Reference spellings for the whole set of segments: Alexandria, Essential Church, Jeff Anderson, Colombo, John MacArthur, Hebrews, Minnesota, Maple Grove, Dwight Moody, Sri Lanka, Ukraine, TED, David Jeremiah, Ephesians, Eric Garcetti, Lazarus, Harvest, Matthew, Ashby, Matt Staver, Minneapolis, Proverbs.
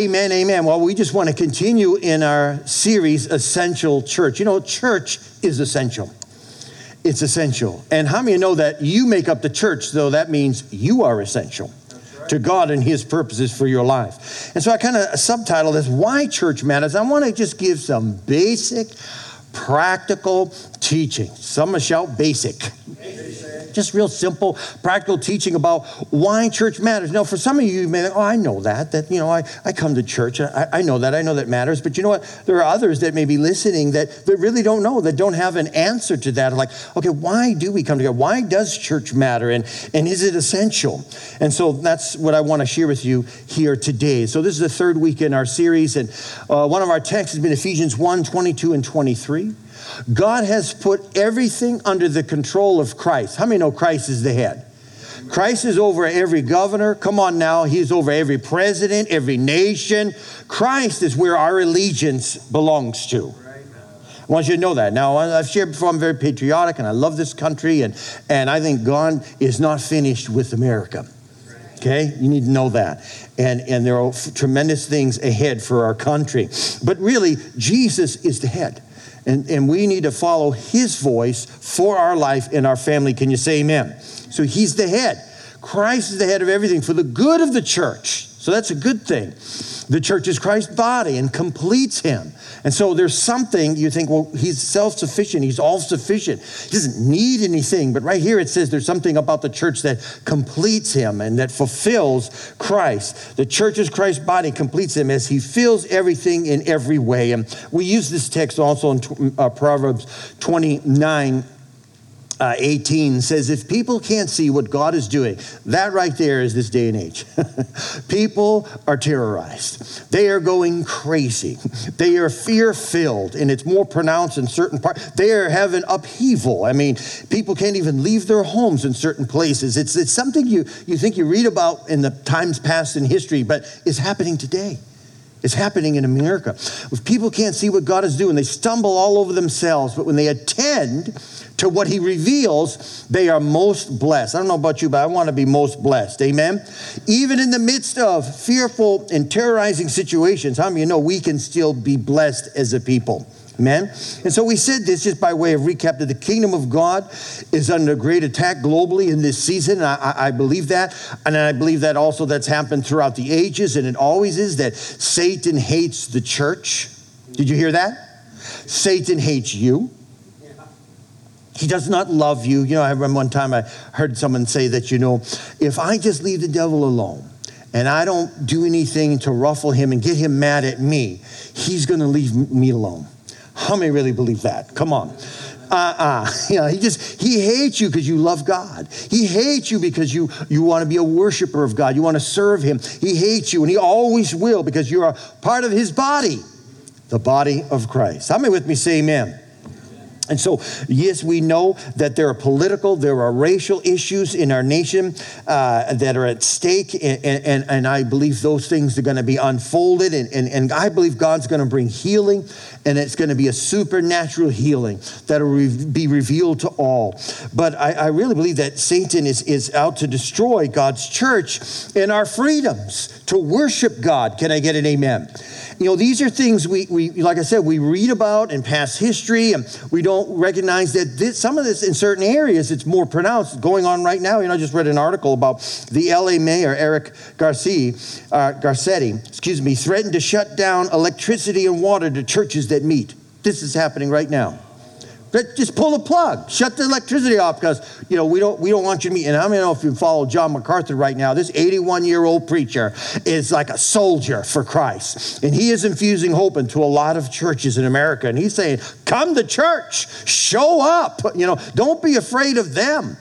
Amen, amen. Well, we just want to continue in our series, Essential Church. You know, church is essential. It's essential. And how many know that you make up the church, though that means you are essential to God and His purposes for your life. And so I kind of subtitle this, Why Church Matters. I want to just give some basic, practical teaching. Some shout basic. Just real simple, practical teaching about why church matters. Now, for some of you, you may think, oh, I know that, you know, I come to church. I know that matters. But you know what? There are others that may be listening that really don't know, that don't have an answer to that. Like, okay, why do we come together? Why does church matter? And is it essential? And so that's what I want to share with you here today. So this is the third week in our series. And one of our texts has been Ephesians 1, 22 and 23. God has put everything under the control of Christ. How many know Christ is the head? Christ is over every governor. Come on now. He's over every president, every nation. Christ is where our allegiance belongs to. I want you to know that. Now, I've shared before, I'm very patriotic, and I love this country, and I think God is not finished with America. Okay, you need to know that. And there are tremendous things ahead for our country. But really, Jesus is the head. And we need to follow His voice for our life and our family. Can you say amen? So He's the head. Christ is the head of everything for the good of the church. So that's a good thing. The church is Christ's body and completes Him. And so there's something you think, well, He's self-sufficient. He's all-sufficient. He doesn't need anything. But right here it says there's something about the church that completes Him and that fulfills Christ. The church is Christ's body, completes Him as He fills everything in every way. And we use this text also in Proverbs 29, 18 says, if people can't see what God is doing, that right there is this day and age. People are terrorized. They are going crazy. They are fear-filled, and it's more pronounced in certain parts. They are having upheaval. I mean, people can't even leave their homes in certain places. It's something you think you read about in the times past in history, but it's happening today. It's happening in America. If people can't see what God is doing, they stumble all over themselves. But when they attend to what He reveals, they are most blessed. I don't know about you, but I want to be most blessed. Amen? Even in the midst of fearful and terrorizing situations, how many of you know we can still be blessed as a people? Amen? And so we said this just by way of recap, that the kingdom of God is under great attack globally in this season. And I believe that. And I believe that also that's happened throughout the ages. And it always is that Satan hates the church. Did you hear that? Satan hates you. He does not love you. You know, I remember one time I heard someone say that, you know, if I just leave the devil alone and I don't do anything to ruffle him and get him mad at me, he's going to leave me alone. How many really believe that? Come on. You know, he hates you because you love God. He hates you because you want to be a worshiper of God. You want to serve Him. He hates you, and he always will, because you are part of His body, the body of Christ. How many with me say amen? And so, yes, we know that there are political, there are racial issues in our nation that are at stake. And I believe those things are going to be unfolded. And I believe God's going to bring healing. And it's going to be a supernatural healing that will be revealed to all. But I really believe that Satan is out to destroy God's church and our freedoms to worship God. Can I get an amen? You know, these are things we like I said, we read about in past history, and we don't recognize that some of this in certain areas, it's more pronounced going on right now. You know, I just read an article about the L.A. mayor, Eric Garcetti, threatened to shut down electricity and water to churches that meet. This is happening right now. But just pull the plug, shut the electricity off, because, you know, we don't want you to meet. And I don't know if you follow John MacArthur right now. This 81-year-old preacher is like a soldier for Christ. And he is infusing hope into a lot of churches in America. And he's saying, come to church, show up, you know, don't be afraid of them.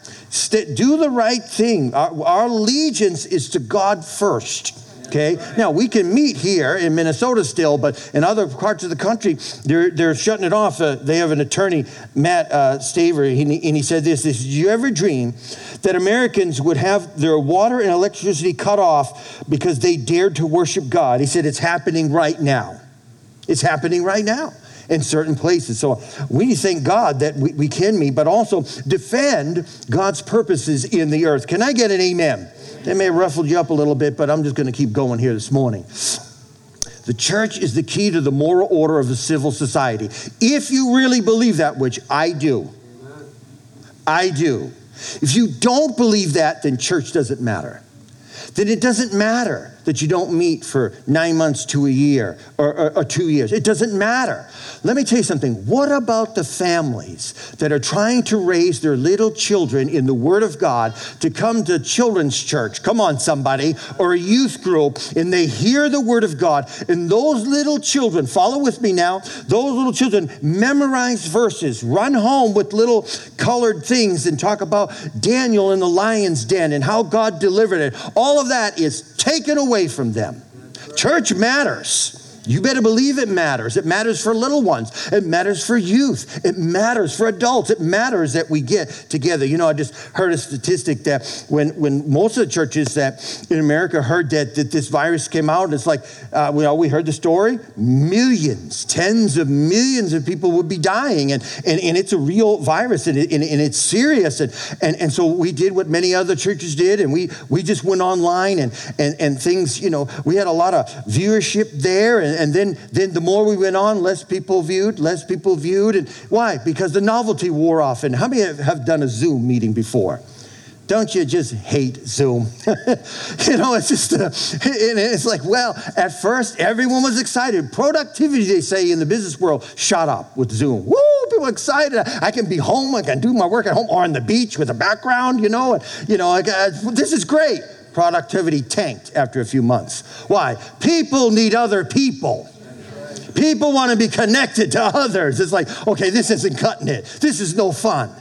Do the right thing. Our allegiance is to God first. Okay, now we can meet here in Minnesota still, but in other parts of the country, they're shutting it off. They have an attorney, Matt Staver, and he said this, did you ever dream that Americans would have their water and electricity cut off because they dared to worship God? He said, it's happening right now. It's happening right now in certain places. So we thank God that we can meet, but also defend God's purposes in the earth. Can I get an amen? They may have ruffled you up a little bit, but I'm just going to keep going here this morning. the church is the key to the moral order of the civil society. If you really believe that, which I do, If you don't believe that, then church doesn't matter. Then it doesn't matter that you don't meet for 9 months to a year or 2 years. It doesn't matter. Let me tell you something. What about the families that are trying to raise their little children in the Word of God to come to children's church? Come on, somebody. Or a youth group, and they hear the Word of God. And those little children, follow with me now, those little children memorize verses, run home with little colored things and talk about Daniel in the lion's den and how God delivered it. All of that is taken away from them. Church matters. You better believe it matters. It matters for little ones. It matters for youth. It matters for adults. It matters that we get together. You know, I just heard a statistic that when most of the churches that in America heard that this virus came out, it's like, we heard the story, millions, tens of millions of people would be dying. And it's a real virus, and it's serious. And so we did what many other churches did, and we just went online and things, you know, we had a lot of viewership there. And then the more we went on, less people viewed. And why? Because the novelty wore off. And how many have done a Zoom meeting before? Don't you just hate Zoom? You know, it's just, it's like, well, at first everyone was excited. Productivity, they say in the business world, shot up with Zoom. Woo, people are excited. I can be home. I can do my work at home or on the beach with a background, you know. And, you know, this is great. Productivity tanked after a few months. Why? People need other people. People want to be connected to others. It's like, okay, this isn't cutting it. This is no fun.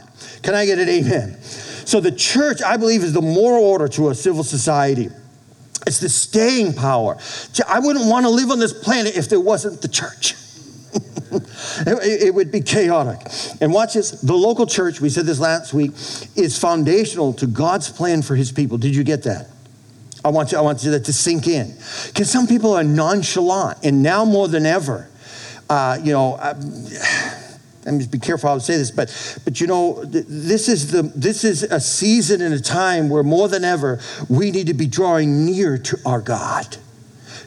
Can I get an amen? So the church, I believe, is the moral order to a civil society. It's the staying power. I wouldn't want to live on this planet if there wasn't the church. It would be chaotic. And watch this. The local church, we said this last week, is foundational to God's plan for his people. Did you get that? I want you that to sink in. Because some people are nonchalant, and now more than ever, I mean, be careful how I say this, but you know, this is a season and a time where more than ever we need to be drawing near to our God,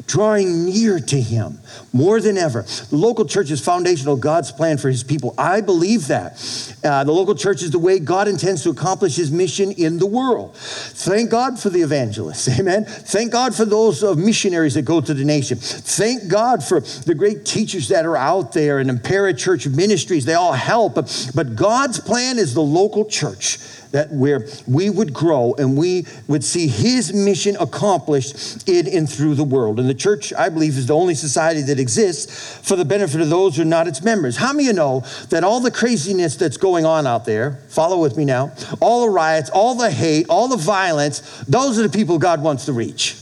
drawing near to him more than ever. The local church is foundational to God's plan for his people. I believe that. The local church is the way God intends to accomplish his mission in the world. Thank God for the evangelists, amen? Thank God for those missionaries that go to the nation. Thank God for the great teachers that are out there and parachurch ministries. They all help, but God's plan is the local church, that where we would grow and we would see his mission accomplished in and through the world. And the church, I believe, is the only society that exists for the benefit of those who are not its members. How many of you know that all the craziness that's going on out there, follow with me now, all the riots, all the hate, all the violence, those are the people God wants to reach.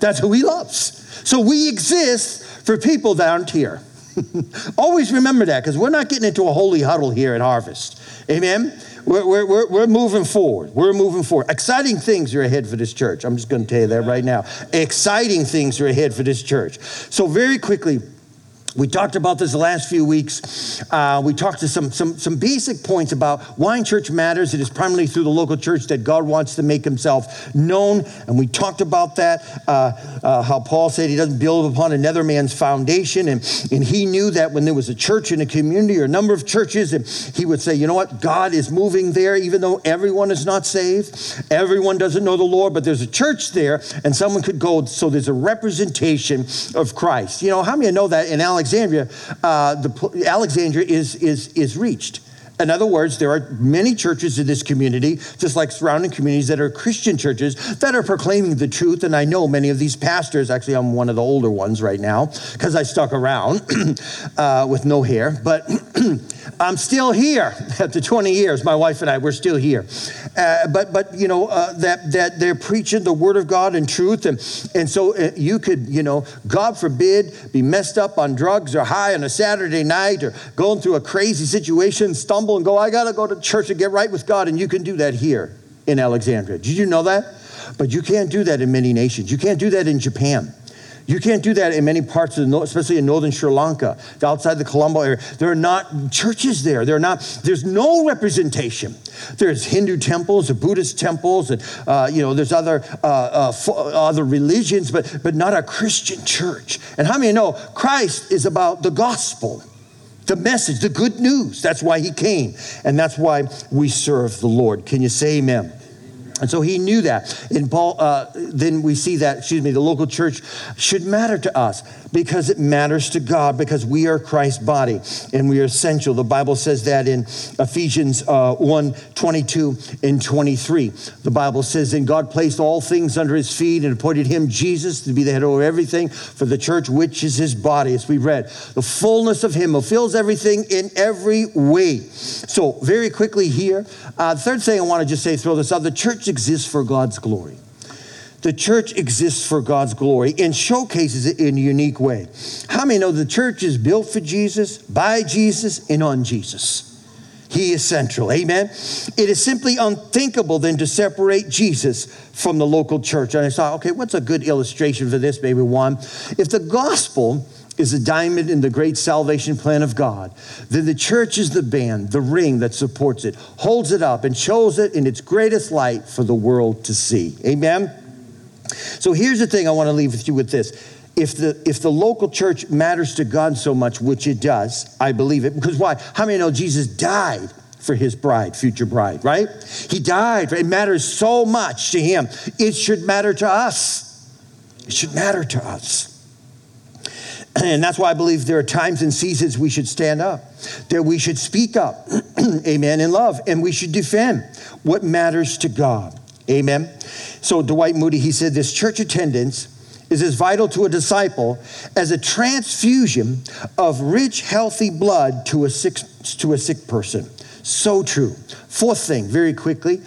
That's who he loves. So we exist for people that aren't here. Always remember that, because we're not getting into a holy huddle here at Harvest. Amen? We're moving forward. We're moving forward. Exciting things are ahead for this church. I'm just going to tell you that right now. Exciting things are ahead for this church. So very quickly, we talked about this the last few weeks. We talked to some basic points about why church matters. It is primarily through the local church that God wants to make himself known. And we talked about that, how Paul said he doesn't build upon another man's foundation. And he knew that when there was a church in a community or a number of churches, and he would say, you know what? God is moving there, even though everyone is not saved. Everyone doesn't know the Lord, but there's a church there, and someone could go. So there's a representation of Christ. You know, how many of you know that in Alexandria is reached. In other words, there are many churches in this community, just like surrounding communities, that are Christian churches that are proclaiming the truth. And I know many of these pastors. Actually, I'm one of the older ones right now because I stuck around with no hair. But I'm still here after 20 years. My wife and I, we're still here. But you know, that they're preaching the Word of God and truth. And so you could, you know, God forbid, be messed up on drugs or high on a Saturday night or going through a crazy situation, stumble, and go, I got to go to church and get right with God. And you can do that here in Alexandria. Did you know that? But you can't do that in many nations. You can't do that in Japan. You can't do that in many parts of, especially in northern Sri Lanka, outside the Colombo area. There are not churches there. There's no representation. There's Hindu temples, or Buddhist temples, and there's other religions, but not a Christian church. And how many know Christ is about the gospel? The message, the good news. That's why he came. And that's why we serve the Lord. Can you say amen? And so he knew that. And Paul, then we see that, the local church should matter to us because it matters to God, because we are Christ's body and we are essential. The Bible says that in Ephesians 1:22-23. The Bible says, "And God placed all things under his feet and appointed him, Jesus, to be the head over everything for the church, which is his body," as we read. The fullness of him who fills everything in every way. So very quickly here, third thing I want to just say, throw this out, the church exists for God's glory. The church exists for God's glory and showcases it in a unique way. How many know the church is built for Jesus, by Jesus, and on Jesus? He is central, amen? It is simply unthinkable then to separate Jesus from the local church. And I thought, okay, what's a good illustration for this? Maybe one. If the gospel is a diamond in the great salvation plan of God, then the church is the band, the ring that supports it, holds it up, and shows it in its greatest light for the world to see. Amen? So here's the thing I want to leave with you with this. If the local church matters to God so much, which it does, I believe it, because why? How many know Jesus died for his bride, future bride, right? He died. It matters so much to him. It should matter to us. It should matter to us. And that's why I believe there are times and seasons we should stand up, that we should speak up, amen, in love, and we should defend what matters to God, amen. So Dwight Moody, he said this: church attendance is as vital to a disciple as a transfusion of rich, healthy blood to a sick person. So true. Fourth thing, very quickly,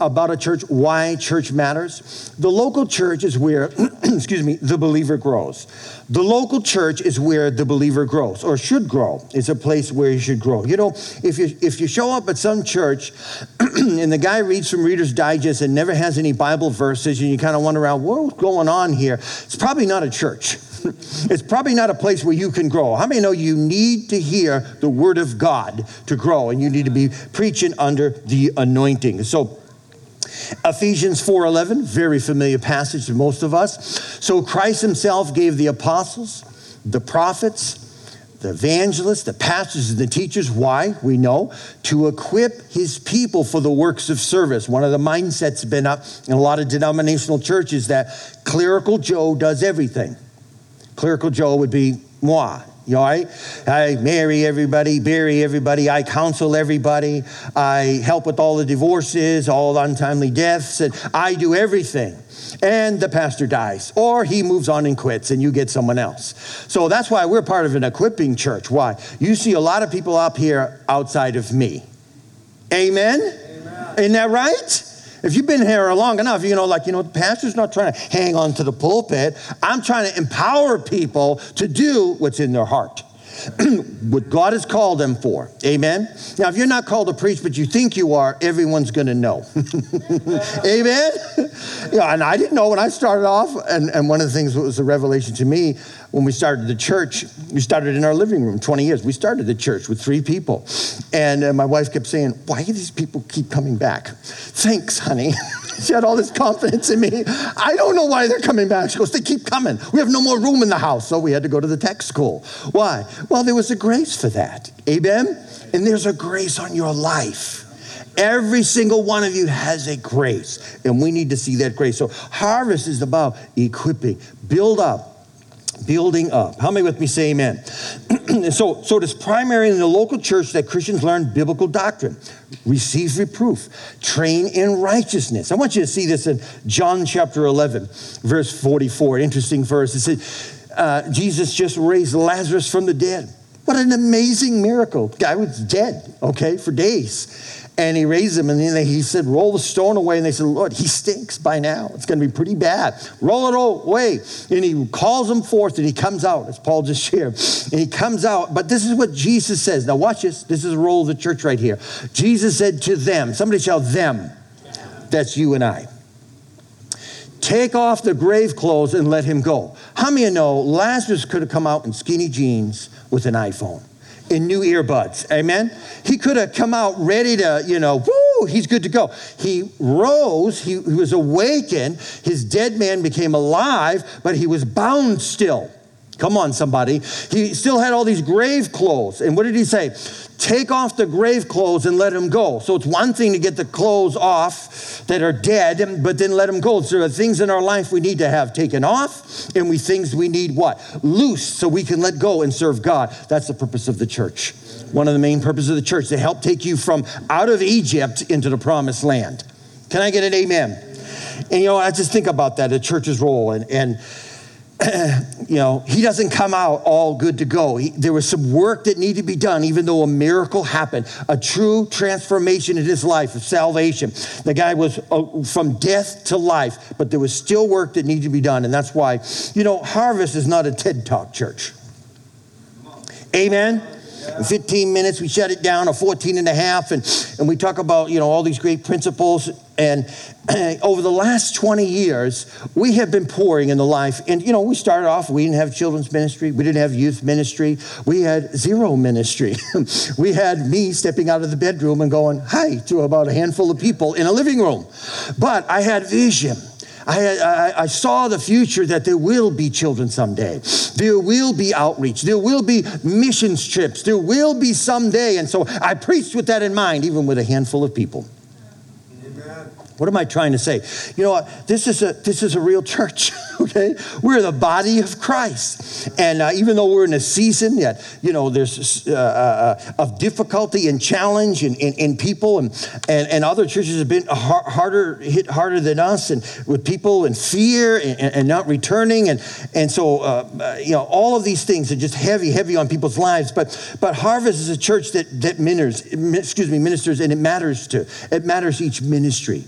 about a church, why church matters. The local church is where, the believer grows. The local church is where the believer grows, or should grow. It's a place where you should grow. You know, if you show up at some church and the guy reads from Reader's Digest and never has any Bible verses, and you kind of wonder around, what's going on here? It's probably not a church. It's probably not a place where you can grow. How many know you need to hear the word of God to grow, and you need to be preaching under the anointing? So Ephesians 4:11, very familiar passage to most of us. So Christ himself gave the apostles, the prophets, the evangelists, the pastors, and the teachers. Why? We know. To equip his people for the works of service. One of the mindsets has been up in a lot of denominational churches that clerical Joe does everything. Clerical Joe would be moi, all right? I marry everybody, bury everybody, I counsel everybody, I help with all the divorces, all the untimely deaths, and I do everything. And the pastor dies, or he moves on and quits, and you get someone else. So that's why we're part of an equipping church. Why? You see a lot of people up here outside of me. Amen? Amen. Isn't that right? If you've been here long enough, the pastor's not trying to hang on to the pulpit. I'm trying to empower people to do what's in their heart, what God has called them for. Amen? Now, if you're not called to preach, but you think you are, everyone's going to know. Amen? Yeah, and I didn't know when I started off, and one of the things that was a revelation to me, when we started the church, we started in our living room, 20 years. We started the church with 3 people. And my wife kept saying, why do these people keep coming back? Thanks, honey. She had all this confidence in me. I don't know why they're coming back. She goes, they keep coming. We have no more room in the house. So we had to go to the tech school. Why? Well, there was a grace for that. Amen? And there's a grace on your life. Every single one of you has a grace. And we need to see that grace. So Harvest is about equipping, building up. How many with me say amen? So it is primarily in the local church that Christians learn biblical doctrine, receive reproof, train in righteousness. I want you to see this in John chapter 11, verse 44. Interesting verse. It says, Jesus just raised Lazarus from the dead. What an amazing miracle. Guy was dead, for days. And he raised him, and then he said, roll the stone away. And they said, Lord, he stinks by now. It's going to be pretty bad. Roll it away. And he calls him forth, and he comes out, as Paul just shared. And he comes out. But this is what Jesus says. Now watch this. This is the role of the church right here. Jesus said to them, somebody shout them. That's you and I. Take off the grave clothes and let him go. How many of you know Lazarus could have come out in skinny jeans with an iPhone and new earbuds? Amen? He could have come out ready to, woo, he's good to go. He rose. He was awakened. His dead man became alive, but he was bound still. Come on, somebody. He still had all these grave clothes. And what did he say? Take off the grave clothes and let him go. So it's one thing to get the clothes off that are dead, but then let him go. So there are things in our life we need to have taken off, and things we need what? Loose, so we can let go and serve God. That's the purpose of the church. One of the main purposes of the church, to help take you from out of Egypt into the promised land. Can I get an amen? And I just think about that, the church's role, and he doesn't come out all good to go. There was some work that needed to be done, even though a miracle happened, a true transformation in his life of salvation. The guy was from death to life, but there was still work that needed to be done. And that's why, Harvest is not a TED Talk church. Amen. In 15 minutes, we shut it down, or 14 and a half, and we talk about, all these great principles. And over the last 20 years, we have been pouring in the life. And, we started off, we didn't have children's ministry. We didn't have youth ministry. We had zero ministry. We had me stepping out of the bedroom and going, hi, to about a handful of people in a living room. But I had vision. I saw the future, that there will be children someday. There will be outreach. There will be missions trips. There will be someday. And so I preached with that in mind, even with a handful of people. Amen. What am I trying to say? This is a real church, okay? We're the body of Christ. And even though we're in a season that, there's of difficulty and challenge in people, and other churches have been hit harder than us, and with people and fear and not returning. And so, all of these things are just heavy on people's lives. But Harvest is a church that ministers, and it matters each ministry.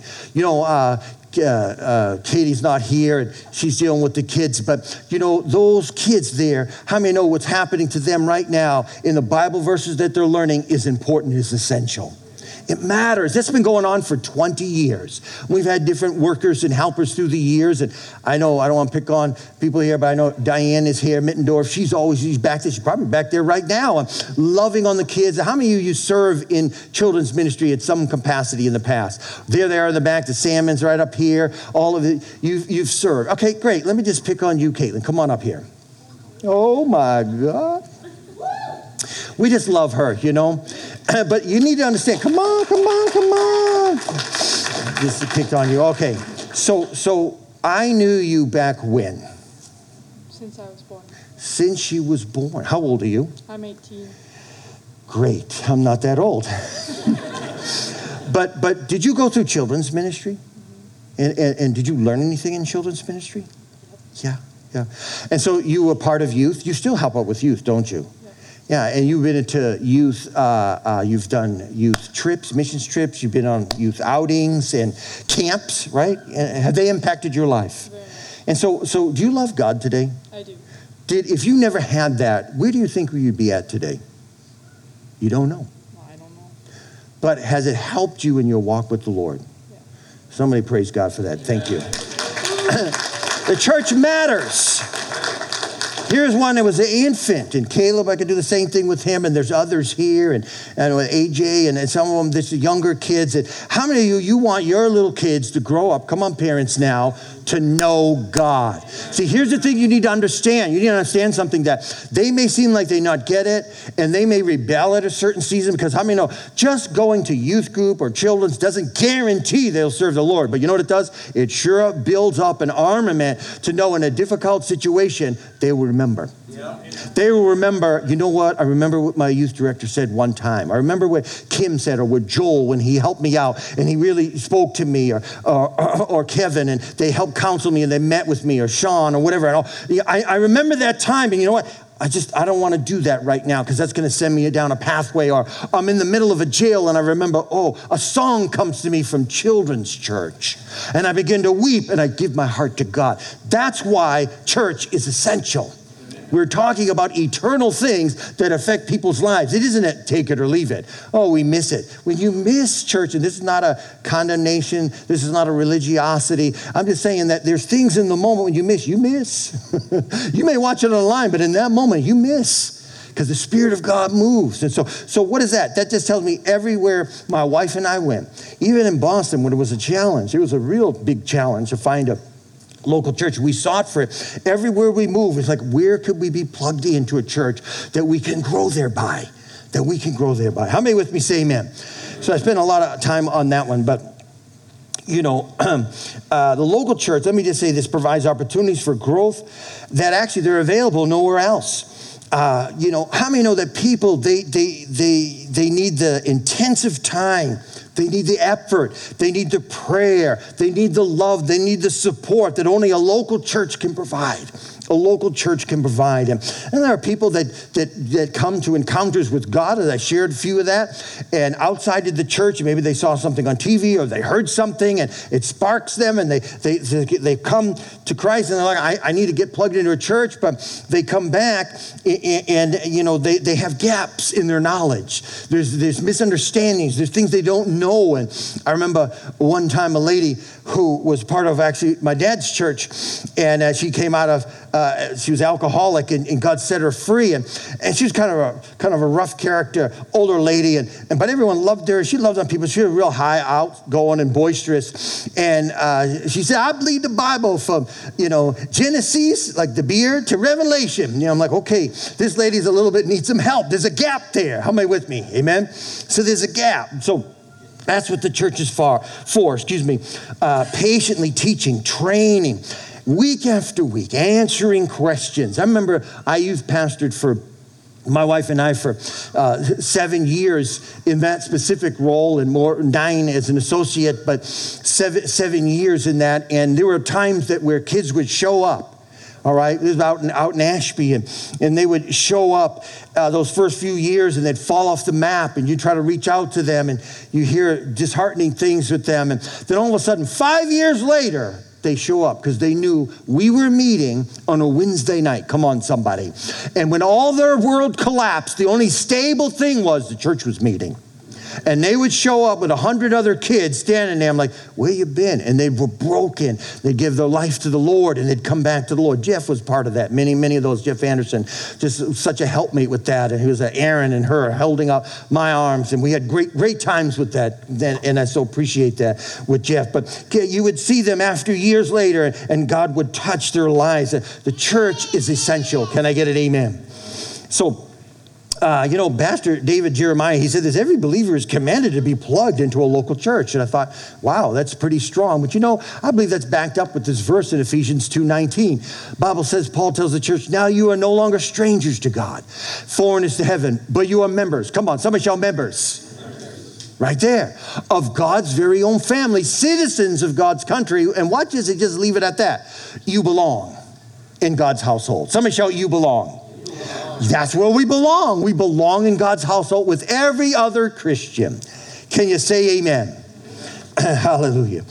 Katie's not here, and she's dealing with the kids, but those kids there, how many know what's happening to them right now in the Bible verses that they're learning is important, is essential. It matters. That's been going on for 20 years. We've had different workers and helpers through the years. And I know, I don't want to pick on people here, but I know Diane is here, Mittendorf. She's back there. She's probably back there right now. Loving on the kids. How many of you serve in children's ministry at some capacity in the past? There they are in the back. The Salmon's right up here. All of it. You've served. Okay, great. Let me just pick on you, Caitlin. Come on up here. Oh, my God. We just love her, But you need to understand. Come on. Just picked on you. Okay. So I knew you back when? Since I was born. Since she was born. How old are you? I'm 18. Great. I'm not that old. But did you go through children's ministry? Mm-hmm. And did you learn anything in children's ministry? Yep. Yeah. And so you were part of youth. You still help out with youth, don't you? Yeah, and you've been into youth, you've done youth trips, missions trips, you've been on youth outings and camps, right? And have they impacted your life? Very much. And so do you love God today? I do. If you never had that, where do you think you'd be at today? You don't know. No, I don't know. But has it helped you in your walk with the Lord? Yeah. Somebody praise God for that. Yeah. Thank you. The church matters. Here's one that was an infant, and Caleb, I could do the same thing with him, and there's others here, and with AJ, and some of them, there's the younger kids. And how many of you want your little kids to grow up, come on parents now, to know God? See, here's the thing you need to understand. You need to understand something that they may seem like they not get it, and they may rebel at a certain season, because how many know, just going to youth group or children's doesn't guarantee they'll serve the Lord. But you know what it does? It sure builds up an armament to know in a difficult situation, they will remember. Yeah. They will remember, I remember what my youth director said one time. I remember what Kim said, or what Joel, when he helped me out and he really spoke to me, or Kevin, and they helped counsel me and they met with me, or Sean, or whatever. I remember that time, and you know what? I don't want to do that right now, because that's going to send me down a pathway, or I'm in the middle of a jail and I remember, a song comes to me from children's church and I begin to weep and I give my heart to God. That's why church is essential. Amen. we're talking about eternal things that affect people's lives. It isn't a take it or leave it. Oh, we miss it. When you miss church, and this is not a condemnation, this is not a religiosity. I'm just saying that there's things in the moment when you miss, you miss. You may watch it online, but in that moment, you miss. Because the Spirit of God moves. And so what is that? That just tells me everywhere my wife and I went, even in Boston when it was a challenge, it was a real big challenge to find a local church. We sought for it. Everywhere we moved, it's like, where could we be plugged into a church that we can grow thereby? That we can grow thereby. How many with me say amen? So I spent a lot of time on that one, but you know, the local church, let me just say this, provides opportunities for growth that actually they're available nowhere else. You know, how many know that people, they need the intensive time, they need the effort, they need the prayer, they need the love, they need the support that only a local church can provide. A local church can provide. And there are people that come to encounters with God, and I shared a few of that, and outside of the church, maybe they saw something on TV or they heard something and it sparks them, and they come to Christ and they're like, I need to get plugged into a church, but they come back and you know, they have gaps in their knowledge. There's misunderstandings, there's things they don't know. And I remember one time a lady who was part of actually my dad's church, and she came out of she was alcoholic, and God set her free, and she was kind of a rough character, older lady, and but everyone loved her. She loved on people. She was real high, outgoing, and boisterous. And she said, "I believe the Bible from Genesis, like the beer, to Revelation." I'm like, okay, this lady's a little bit needs some help. There's a gap there. How many with me? Amen. So there's a gap. So. That's what the church is for, patiently teaching, training, week after week, answering questions. I remember I youth pastored for, my wife and I, for 7 years in that specific role, and more 9 as an associate, but seven years in that. And there were times that where kids would show up. All right, this was out in Ashby, and they would show up those first few years, and they'd fall off the map, and you try to reach out to them, and you hear disheartening things with them, and then all of a sudden, 5 years later, they show up because they knew we were meeting on a Wednesday night. Come on, somebody. And when all their world collapsed, the only stable thing was the church was meeting. And they would show up with 100 other kids standing there. I'm like, where you been? And they were broken. They'd give their life to the Lord, and they'd come back to the Lord. Jeff was part of that. Many, many of those. Jeff Anderson, just such a helpmate with that. And he was Aaron and her holding up my arms. And we had great, great times with that. And I so appreciate that with Jeff. But you would see them after years later, and God would touch their lives. The church is essential. Can I get an amen? So, Pastor David Jeremiah, he said this, every believer is commanded to be plugged into a local church. And I thought, wow, that's pretty strong. But I believe that's backed up with this verse in Ephesians 2:19. Bible says, Paul tells the church, now you are no longer strangers to God, foreigners to heaven, but you are members. Come on, somebody shout members. Right there, of God's very own family, citizens of God's country. And watch this, just leave it at that. You belong in God's household. Somebody shout, you belong. That's where we belong. We belong in God's household with every other Christian. Can you say amen? Hallelujah.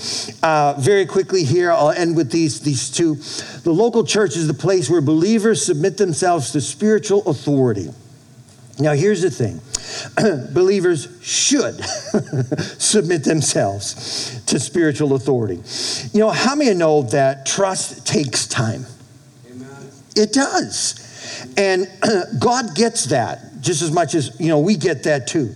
Very quickly here, I'll end with these two. The local church is the place where believers submit themselves to spiritual authority. Now, here's the thing. Believers should submit themselves to spiritual authority. How many know that trust takes time? Amen. It does. And God gets that just as much as, we get that too.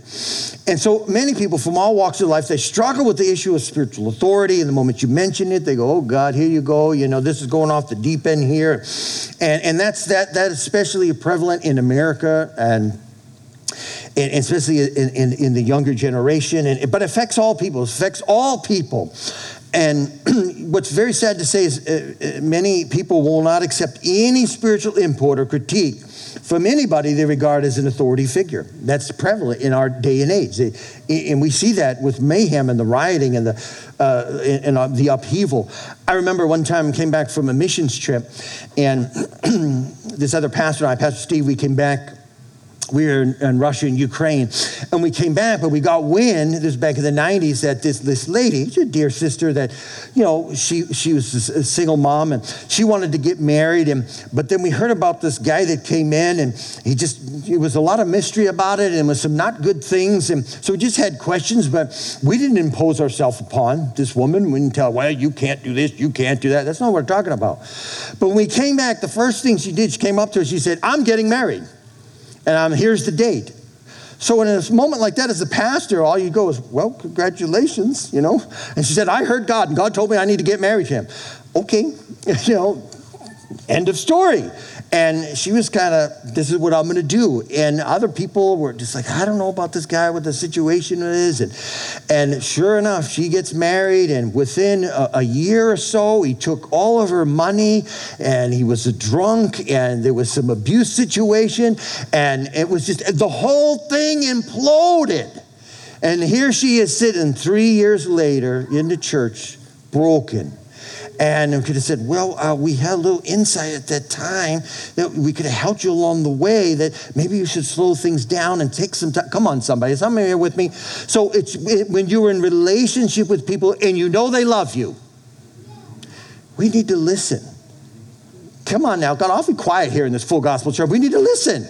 And so many people from all walks of life, they struggle with the issue of spiritual authority. And the moment you mention it, they go, oh God, here you go. This is going off the deep end here. And that's that especially prevalent in America and especially in the younger generation. But affects all people. It affects all people. And what's very sad to say is many people will not accept any spiritual input or critique from anybody they regard as an authority figure. That's prevalent in our day and age. And we see that with mayhem and the rioting and the upheaval. I remember one time I came back from a missions trip, and this other pastor and I, Pastor Steve, we came back We were in Russia and Ukraine, and we came back, but we got wind, this was back in the 90s, that this lady, she's a dear sister that, you know, she was a single mom, and she wanted to get married, but then we heard about this guy that came in, and it was a lot of mystery about it, and was some not good things, and so we just had questions, but we didn't impose ourselves upon this woman. We didn't tell her, well, you can't do this, you can't do that. That's not what we're talking about. But when we came back, the first thing she did, she came up to us, she said, I'm getting married. And here's the date. So in a moment like that, as a pastor, all you go is, well, congratulations, you know. And she said, I heard God, and God told me I need to get married to him. Okay, you know, end of story. And she was kind of, this is what I'm going to do. And other people were just like, I don't know about this guy, what the situation is. And sure enough, she gets married. And within a year or so, he took all of her money. And he was a drunk. And there was some abuse situation. And it was just, the whole thing imploded. And here she is sitting 3 years later in the church, broken. And we could have said, well, we had a little insight at that time that we could have helped you along the way, that maybe you should slow things down and take some time. Come on, somebody. Somebody here with me. So when you're in relationship with people and you know they love you, we need to listen. Come on now. Got awfully quiet here in this full gospel church. We need to listen.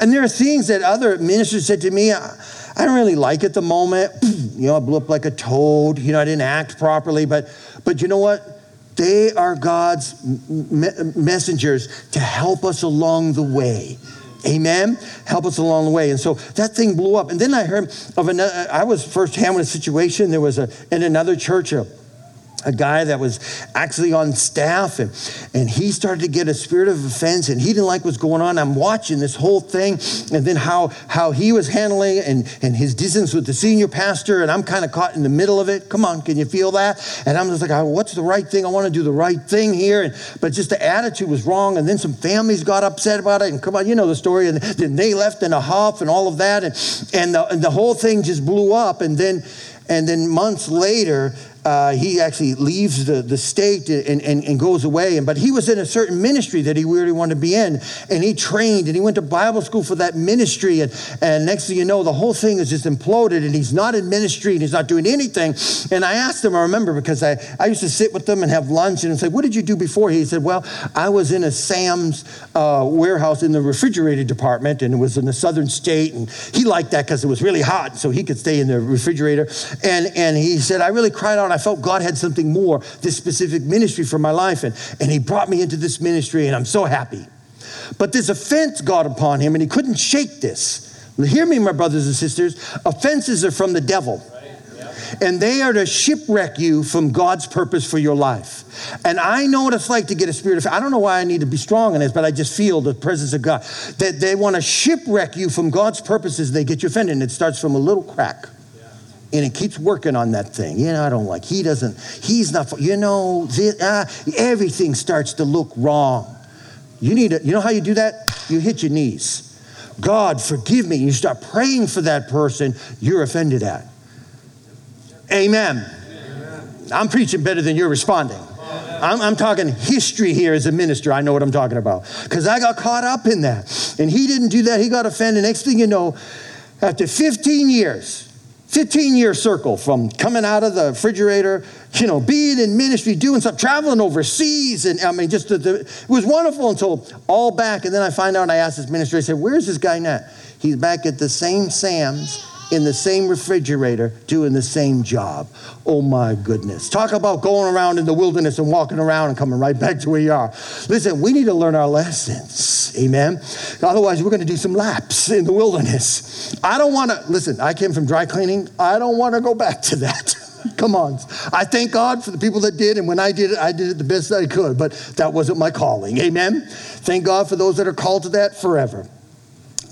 And there are things that other ministers said to me, I don't really like at the moment. You know, I blew up like a toad. You know, I didn't act properly. But you know what? They are God's messengers to help us along the way. Amen? Help us along the way. And so that thing blew up. And then I heard of another, I was firsthand with a situation. There was in another church, a guy that was actually on staff, and he started to get a spirit of offense, and he didn't like what's going on. I'm watching this whole thing, and then how he was handling it and his distance with the senior pastor, and I'm kind of caught in the middle of it. Come on, can you feel that? And I'm just like, what's the right thing? I want to do the right thing here, but just the attitude was wrong, and then some families got upset about it, and come on, you know the story, and then they left in a huff and all of that, and the whole thing just blew up, and then months later, he actually leaves the state and goes away. But he was in a certain ministry that he really wanted to be in. And he trained and he went to Bible school for that ministry. And next thing you know, the whole thing is just imploded. And he's not in ministry and he's not doing anything. And I asked him, I remember, because I used to sit with them and have lunch and say, what did you do before? He said, well, I was in a Sam's warehouse in the refrigerated department. And it was in the southern state. And he liked that because it was really hot. So he could stay in the refrigerator. And he said, I really cried out. I felt God had something more, this specific ministry for my life. And he brought me into this ministry, and I'm so happy. But this offense got upon him, and he couldn't shake this. Hear me, my brothers and sisters. Offenses are from the devil. And they are to shipwreck you from God's purpose for your life. And I know what it's like to get a spirit of, I don't know why I need to be strong in this, but I just feel the presence of God. That they want to shipwreck you from God's purposes. They get you offended, and it starts from a little crack. And it keeps working on that thing. You know, I don't like, he's not, you know, everything starts to look wrong. You know how you do that? You hit your knees. God, forgive me. You start praying for that person you're offended at. Amen. I'm preaching better than you're responding. I'm talking history here as a minister. I know what I'm talking about. Because I got caught up in that. And he didn't do that. He got offended. Next thing you know, after 15-year circle from coming out of the refrigerator, you know, being in ministry, doing stuff, traveling overseas. And I mean, just it was wonderful until all back. And then I find out, and I asked this minister, I said, where's this guy now? He's back at the same Sam's in the same refrigerator doing the same job. Oh my goodness. Talk about going around in the wilderness and walking around and coming right back to where you are. Listen, we need to learn our lessons. Amen. Otherwise, we're going to do some laps in the wilderness. I don't want to, listen, I came from dry cleaning. I don't want to go back to that. Come on. I thank God for the people that did. And when I did it the best I could. But that wasn't my calling. Amen. Thank God for those that are called to that forever.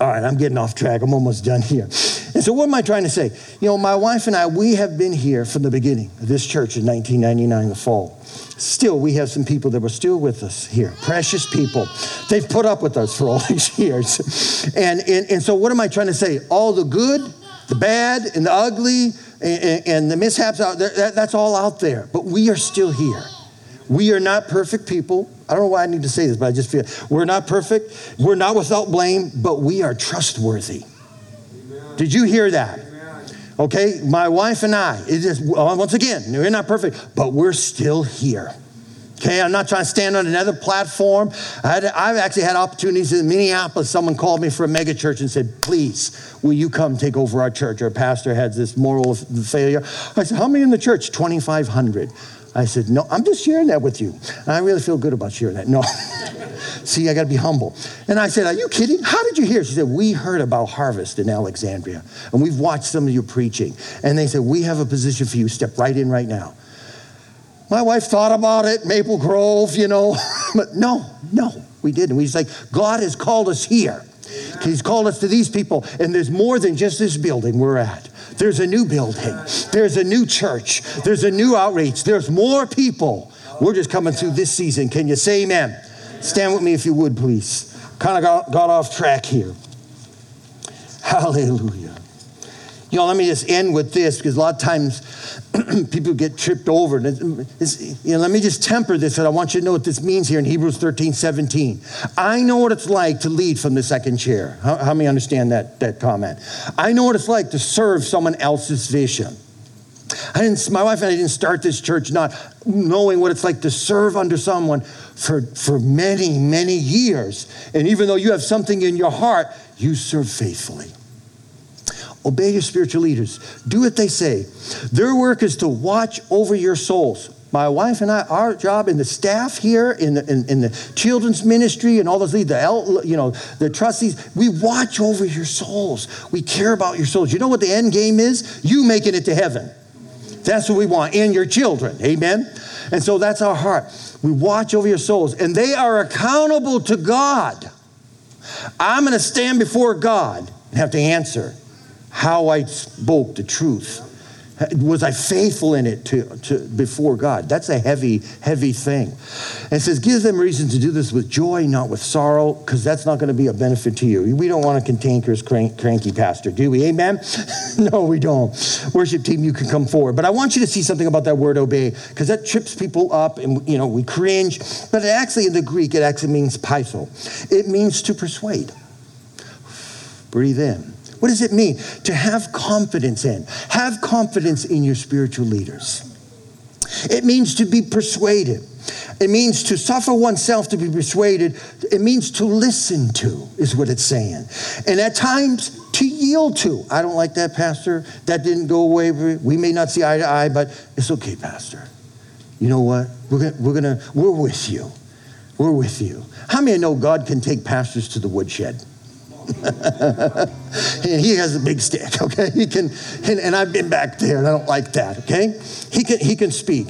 All right, I'm getting off track. I'm almost done here. And so what am I trying to say? You know, my wife and I, we have been here from the beginning of this church in 1999, the fall. Still, we have some people that were still with us here, precious people. They've put up with us for all these years. And so what am I trying to say? All the good, the bad, and the ugly, and the mishaps out there, that's all out there. But we are still here. We are not perfect people. I don't know why I need to say this, but I just feel we're not perfect. We're not without blame, but we are trustworthy. Amen. Did you hear that? Amen. Okay, my wife and I, it is, once again, we're not perfect, but we're still here. Okay, I'm not trying to stand on another platform. I've actually had opportunities in Minneapolis. Someone called me for a mega church and said, please, will you come take over our church? Our pastor had this moral failure. I said, how many in the church? 2,500. I said, no, I'm just sharing that with you. And I really feel good about sharing that. No. See, I got to be humble. And I said, are you kidding? How did you hear? She said, we heard about Harvest in Alexandria, and we've watched some of you preaching. And they said, we have a position for you. Step right in right now. My wife thought about it, Maple Grove, you know. But no, we didn't. We just like, God has called us here. He's called us to these people. And there's more than just this building we're at. There's a new building. There's a new church. There's a new outreach. There's more people. We're just coming through this season. Can you say amen? Stand with me if you would, please. Kind of got off track here. Hallelujah. You know, let me just end with this, because a lot of times people get tripped over. Let me just temper this, and I want you to know what this means here in Hebrews 13:17. I know what it's like to lead from the second chair. How many understand that comment? I know what it's like to serve someone else's vision. My wife and I didn't start this church not knowing what it's like to serve under someone for many, many years. And even though you have something in your heart, you serve faithfully. Obey your spiritual leaders. Do what they say. Their work is to watch over your souls. My wife and I, our job in the staff here, in the children's ministry and all those leaders, the trustees, we watch over your souls. We care about your souls. You know what the end game is? You making it to heaven. That's what we want, and your children. Amen? And so that's our heart. We watch over your souls, and they are accountable to God. I'm going to stand before God and have to answer how I spoke the truth. Was I faithful in it to before God? That's a heavy, heavy thing. And it says, give them reason to do this with joy, not with sorrow, because that's not going to be a benefit to you. We don't want a cantankerous, cranky pastor, do we? Amen? No, we don't. Worship team, you can come forward. But I want you to see something about that word obey, because that trips people up, and we cringe. But it actually, in the Greek, it actually means paiso. It means to persuade. Breathe in. What does it mean? To have confidence in. Have confidence in your spiritual leaders. It means to be persuaded. It means to suffer oneself to be persuaded. It means to listen to, is what it's saying. And at times, to yield to. I don't like that, Pastor. That didn't go away. We may not see eye to eye, but it's okay, Pastor. You know what? We're with you. We're with you. How many know God can take pastors to the woodshed? He has a big stick, okay? He can, and I've been back there, and I don't like that, okay? He can speak,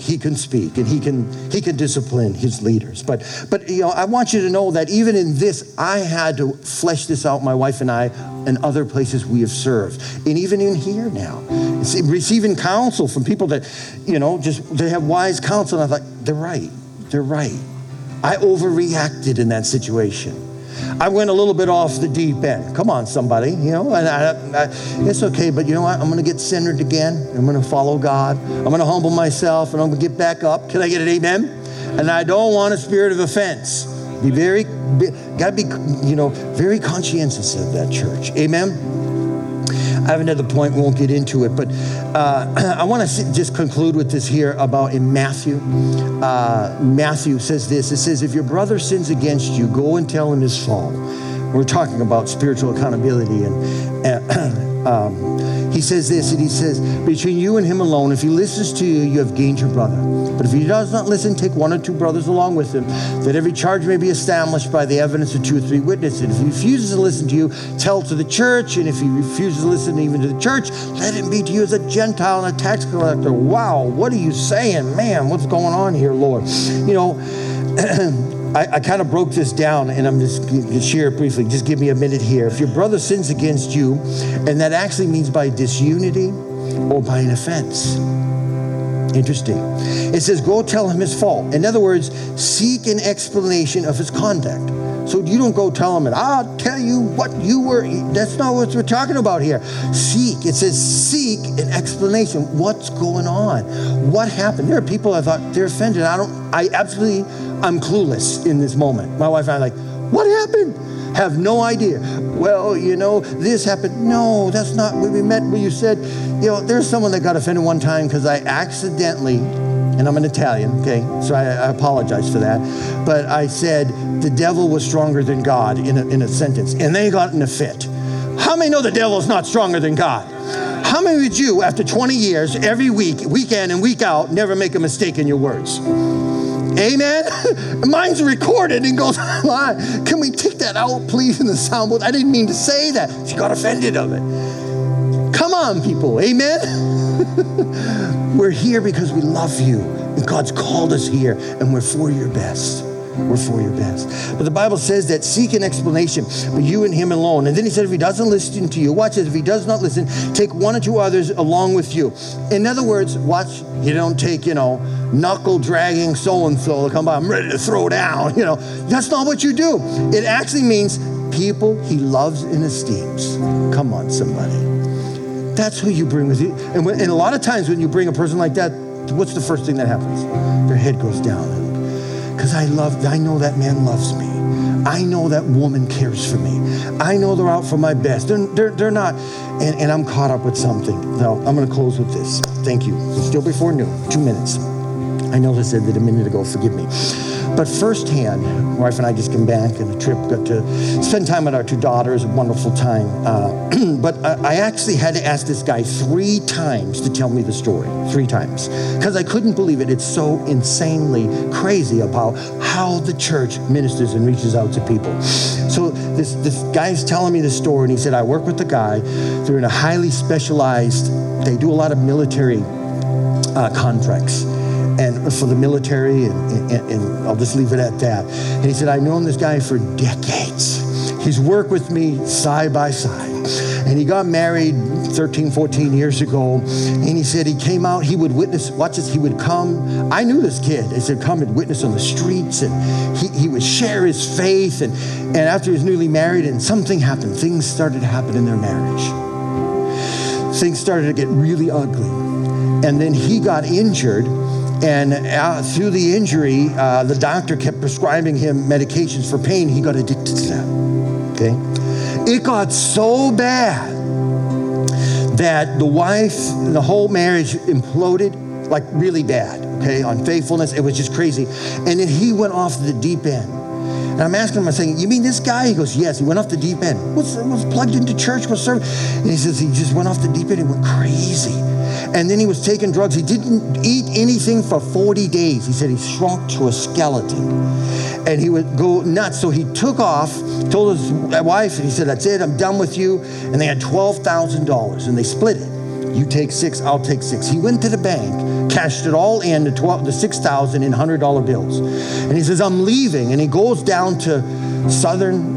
and he can discipline his leaders. But I want you to know that even in this, I had to flesh this out, my wife and I, and other places we have served, and even in here now, receiving counsel from people that, just they have wise counsel. And I thought, they're right. I overreacted in that situation. I went a little bit off the deep end. Come on, somebody, and I it's okay, but you know what? I'm going to get centered again. I'm going to follow God. I'm going to humble myself, and I'm going to get back up. Can I get an amen? And I don't want a spirit of offense. Very conscientious of that church. Amen? I have another point. We won't get into it, but I want to just conclude with this here about in Matthew. Matthew says this. It says, if your brother sins against you, go and tell him his fault. We're talking about spiritual accountability. And he says this, and he says, between you and him alone, if he listens to you, you have gained your brother. But if he does not listen, take one or two brothers along with him, that every charge may be established by the evidence of two or three witnesses. And if he refuses to listen to you, tell to the church. And if he refuses to listen even to the church, let it be to you as a Gentile and a tax collector. Wow, what are you saying? Man, what's going on here, Lord? I kind of broke this down, and I'm just going to share it briefly. Just give me a minute here. If your brother sins against you, and that actually means by disunity or by an offense. Interesting. It says, go tell him his fault. In other words, seek an explanation of his conduct. So you don't go tell them, I'll tell you what you were. That's not what we're talking about here. Seek. It says seek an explanation. What's going on? What happened? There are people I thought, they're offended. I'm clueless in this moment. My wife and I are like, what happened? Have no idea. Well, this happened. No, that's not what we meant. When you said, there's someone that got offended one time because I accidentally, and I'm an Italian, okay, so I apologize for that, but I said the devil was stronger than God in a sentence, and they got in a fit. How many know the devil is not stronger than God? How many of you, after 20 years, every week, week in and week out, never make a mistake in your words? Amen? Mine's recorded and goes online. Can we take that out, please, in the soundboard? I didn't mean to say that. She got offended of it. Come on, people. Amen? We're here because we love you. And God's called us here, and we're for your best. We're for your best. But the Bible says that seek an explanation, but you and him alone. And then he said, if he doesn't listen to you, watch this. If he does not listen, take one or two others along with you. In other words, watch, you don't take, knuckle-dragging so-and-so to come by, I'm ready to throw down, That's not what you do. It actually means people he loves and esteems. Come on, somebody. That's who you bring with you. And a lot of times when you bring a person like that, what's the first thing that happens? Their head goes down. Because I know that man loves me. I know that woman cares for me. I know they're out for my best. They're not, and I'm caught up with something. Now, I'm going to close with this. Thank you. Still before noon, 2 minutes. I know I said that a minute ago, forgive me. But firsthand, my wife and I just came back on a trip, got to spend time with our two daughters, a wonderful time. But I actually had to ask this guy 3 times to tell me the story, 3 times. Because I couldn't believe it. It's so insanely crazy about how the church ministers and reaches out to people. So this guy's telling me the story, and he said, I work with the guy. They're in a highly specialized, they do a lot of military contracts. And for the military, and I'll just leave it at that. And he said, I've known this guy for decades. He's worked with me side by side. And he got married 13, 14 years ago. And he said he came out, he would witness, watch this, he would come. I knew this kid. He said, come and witness on the streets. And he would share his faith. And after he was newly married, and something happened. Things started to happen in their marriage. Things started to get really ugly. And then he got injured. And through the injury, the doctor kept prescribing him medications for pain. He got addicted to them, okay? It got so bad that the wife, the whole marriage imploded, like really bad, okay, on faithfulness. It was just crazy. And then he went off the deep end. And I'm asking him, I'm saying, you mean this guy? He goes, yes, he went off the deep end. Was plugged into church, was serving. And he says he just went off the deep end and went crazy. And then he was taking drugs. He didn't eat anything for 40 days. He said he shrunk to a skeleton. And he would go nuts. So he took off, told his wife, and he said, that's it, I'm done with you. And they had $12,000, and they split it. You take 6, I'll take 6. He went to the bank, cashed it all in, the $6,000 in $100 bills. And he says, I'm leaving. And he goes down to Southern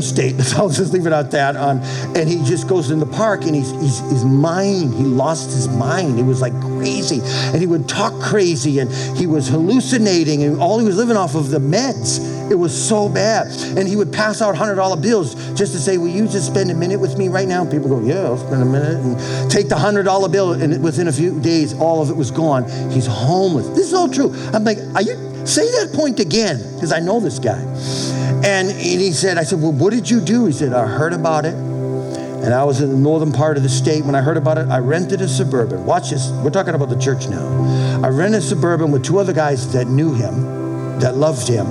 State, I'll just leave it at that, and he just goes in the park, and his mind, he lost his mind. It was like crazy, and he would talk crazy, and he was hallucinating, and all he was living off of the meds. It was so bad. And he would pass out $100 bills just to say, will you just spend a minute with me right now? And people go, yeah, I'll spend a minute. And take the $100 bill, and within a few days, all of it was gone. He's homeless. This is all true. I'm like, are you? Say that point again, because I know this guy. And he said, I said, well, what did you do? He said, I heard about it. And I was in the northern part of the state. When I heard about it, I rented a Suburban. Watch this. We're talking about the church now. I rented a Suburban with 2 other guys that knew him, that loved him.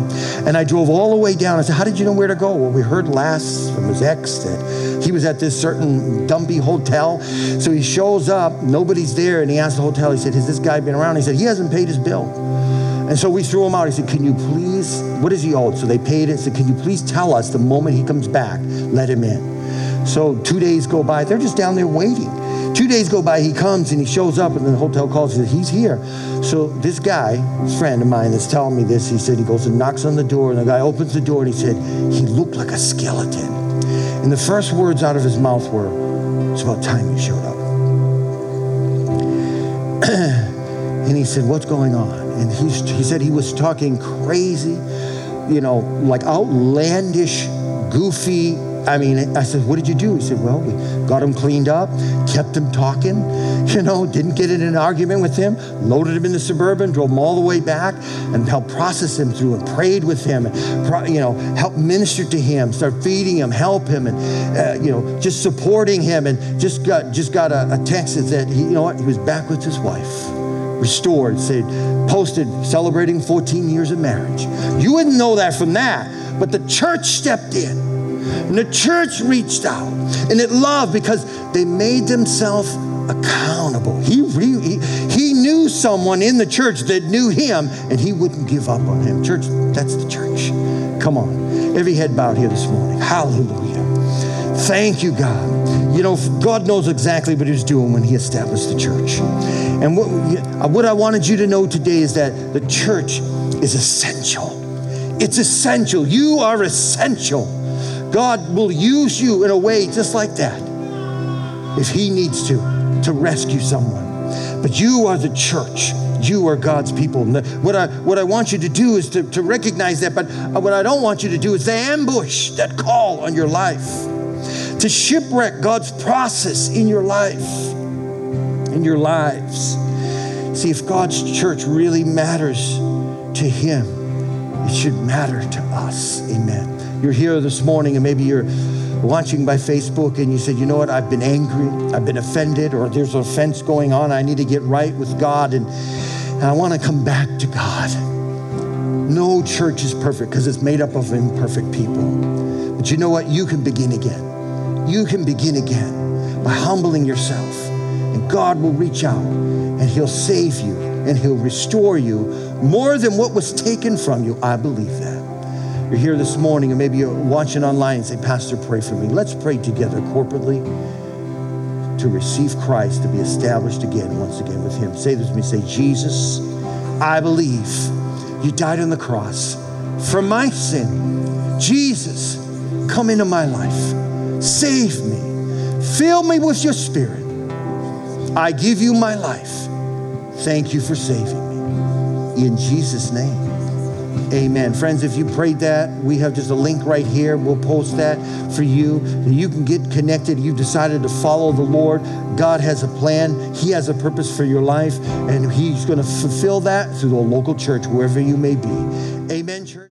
And I drove all the way down. I said, how did you know where to go? Well, we heard last from his ex that he was at this certain dumpy hotel. So he shows up. Nobody's there. And he asked the hotel. He said, has this guy been around? He said, he hasn't paid his bill. And so we threw him out. He said, can you please, what is he owed? So they paid it. Said, can you please tell us the moment he comes back, let him in. So 2 days go by. They're just down there waiting. 2 days go by. He comes and he shows up, and the hotel calls and says, he's here. So this guy, a friend of mine that's telling me this, he said he goes and knocks on the door, and the guy opens the door, and he said, he looked like a skeleton. And the first words out of his mouth were, it's about time you showed up. And he said, what's going on? And he said he was talking crazy, like outlandish, goofy. I said, what did you do? He said, well, we got him cleaned up, kept him talking, didn't get in an argument with him, loaded him in the Suburban, drove him all the way back, and helped process him through and prayed with him, and, helped minister to him, start feeding him, help him, and, just supporting him, and just got a text that said, he was back with his wife. Restored, said, posted, celebrating 14 years of marriage. You wouldn't know that from that, but the church stepped in. And the church reached out, and it loved because they made themselves accountable. He knew someone in the church that knew him, and he wouldn't give up on him. Church, that's the church. Come on. Every head bowed here this morning. Hallelujah. Thank you, God. God knows exactly what he was doing when he established the church. And what I wanted you to know today is that the church is essential. It's essential. You are essential. God will use you in a way just like that if he needs to rescue someone. But you are the church. You are God's people. And what I want you to do is to recognize that, but what I don't want you to do is to ambush that call on your life, to shipwreck God's process in your life, in your lives. See, if God's church really matters to him, it should matter to us. Amen. You're here this morning, and maybe you're watching by Facebook, and you said, you know what, I've been angry, I've been offended, or there's an offense going on, I need to get right with God, and I want to come back to God. No church is perfect because it's made up of imperfect people. But you know what? You can begin again. You can begin again by humbling yourself, and God will reach out, and he'll save you, and he'll restore you more than what was taken from you. I believe that. You're here this morning, and maybe you're watching online and say, Pastor, pray for me. Let's pray together corporately to receive Christ, to be established again, once again with him. Say this with me. Say, Jesus, I believe you died on the cross for my sin. Jesus, come into my life. Save me. Fill me with your spirit. I give you my life. Thank you for saving me. In Jesus' name. Amen. Friends, if you prayed that, we have just a link right here. We'll post that for you. You can get connected. You've decided to follow the Lord. God has a plan. He has a purpose for your life, and he's going to fulfill that through the local church, wherever you may be. Amen, church.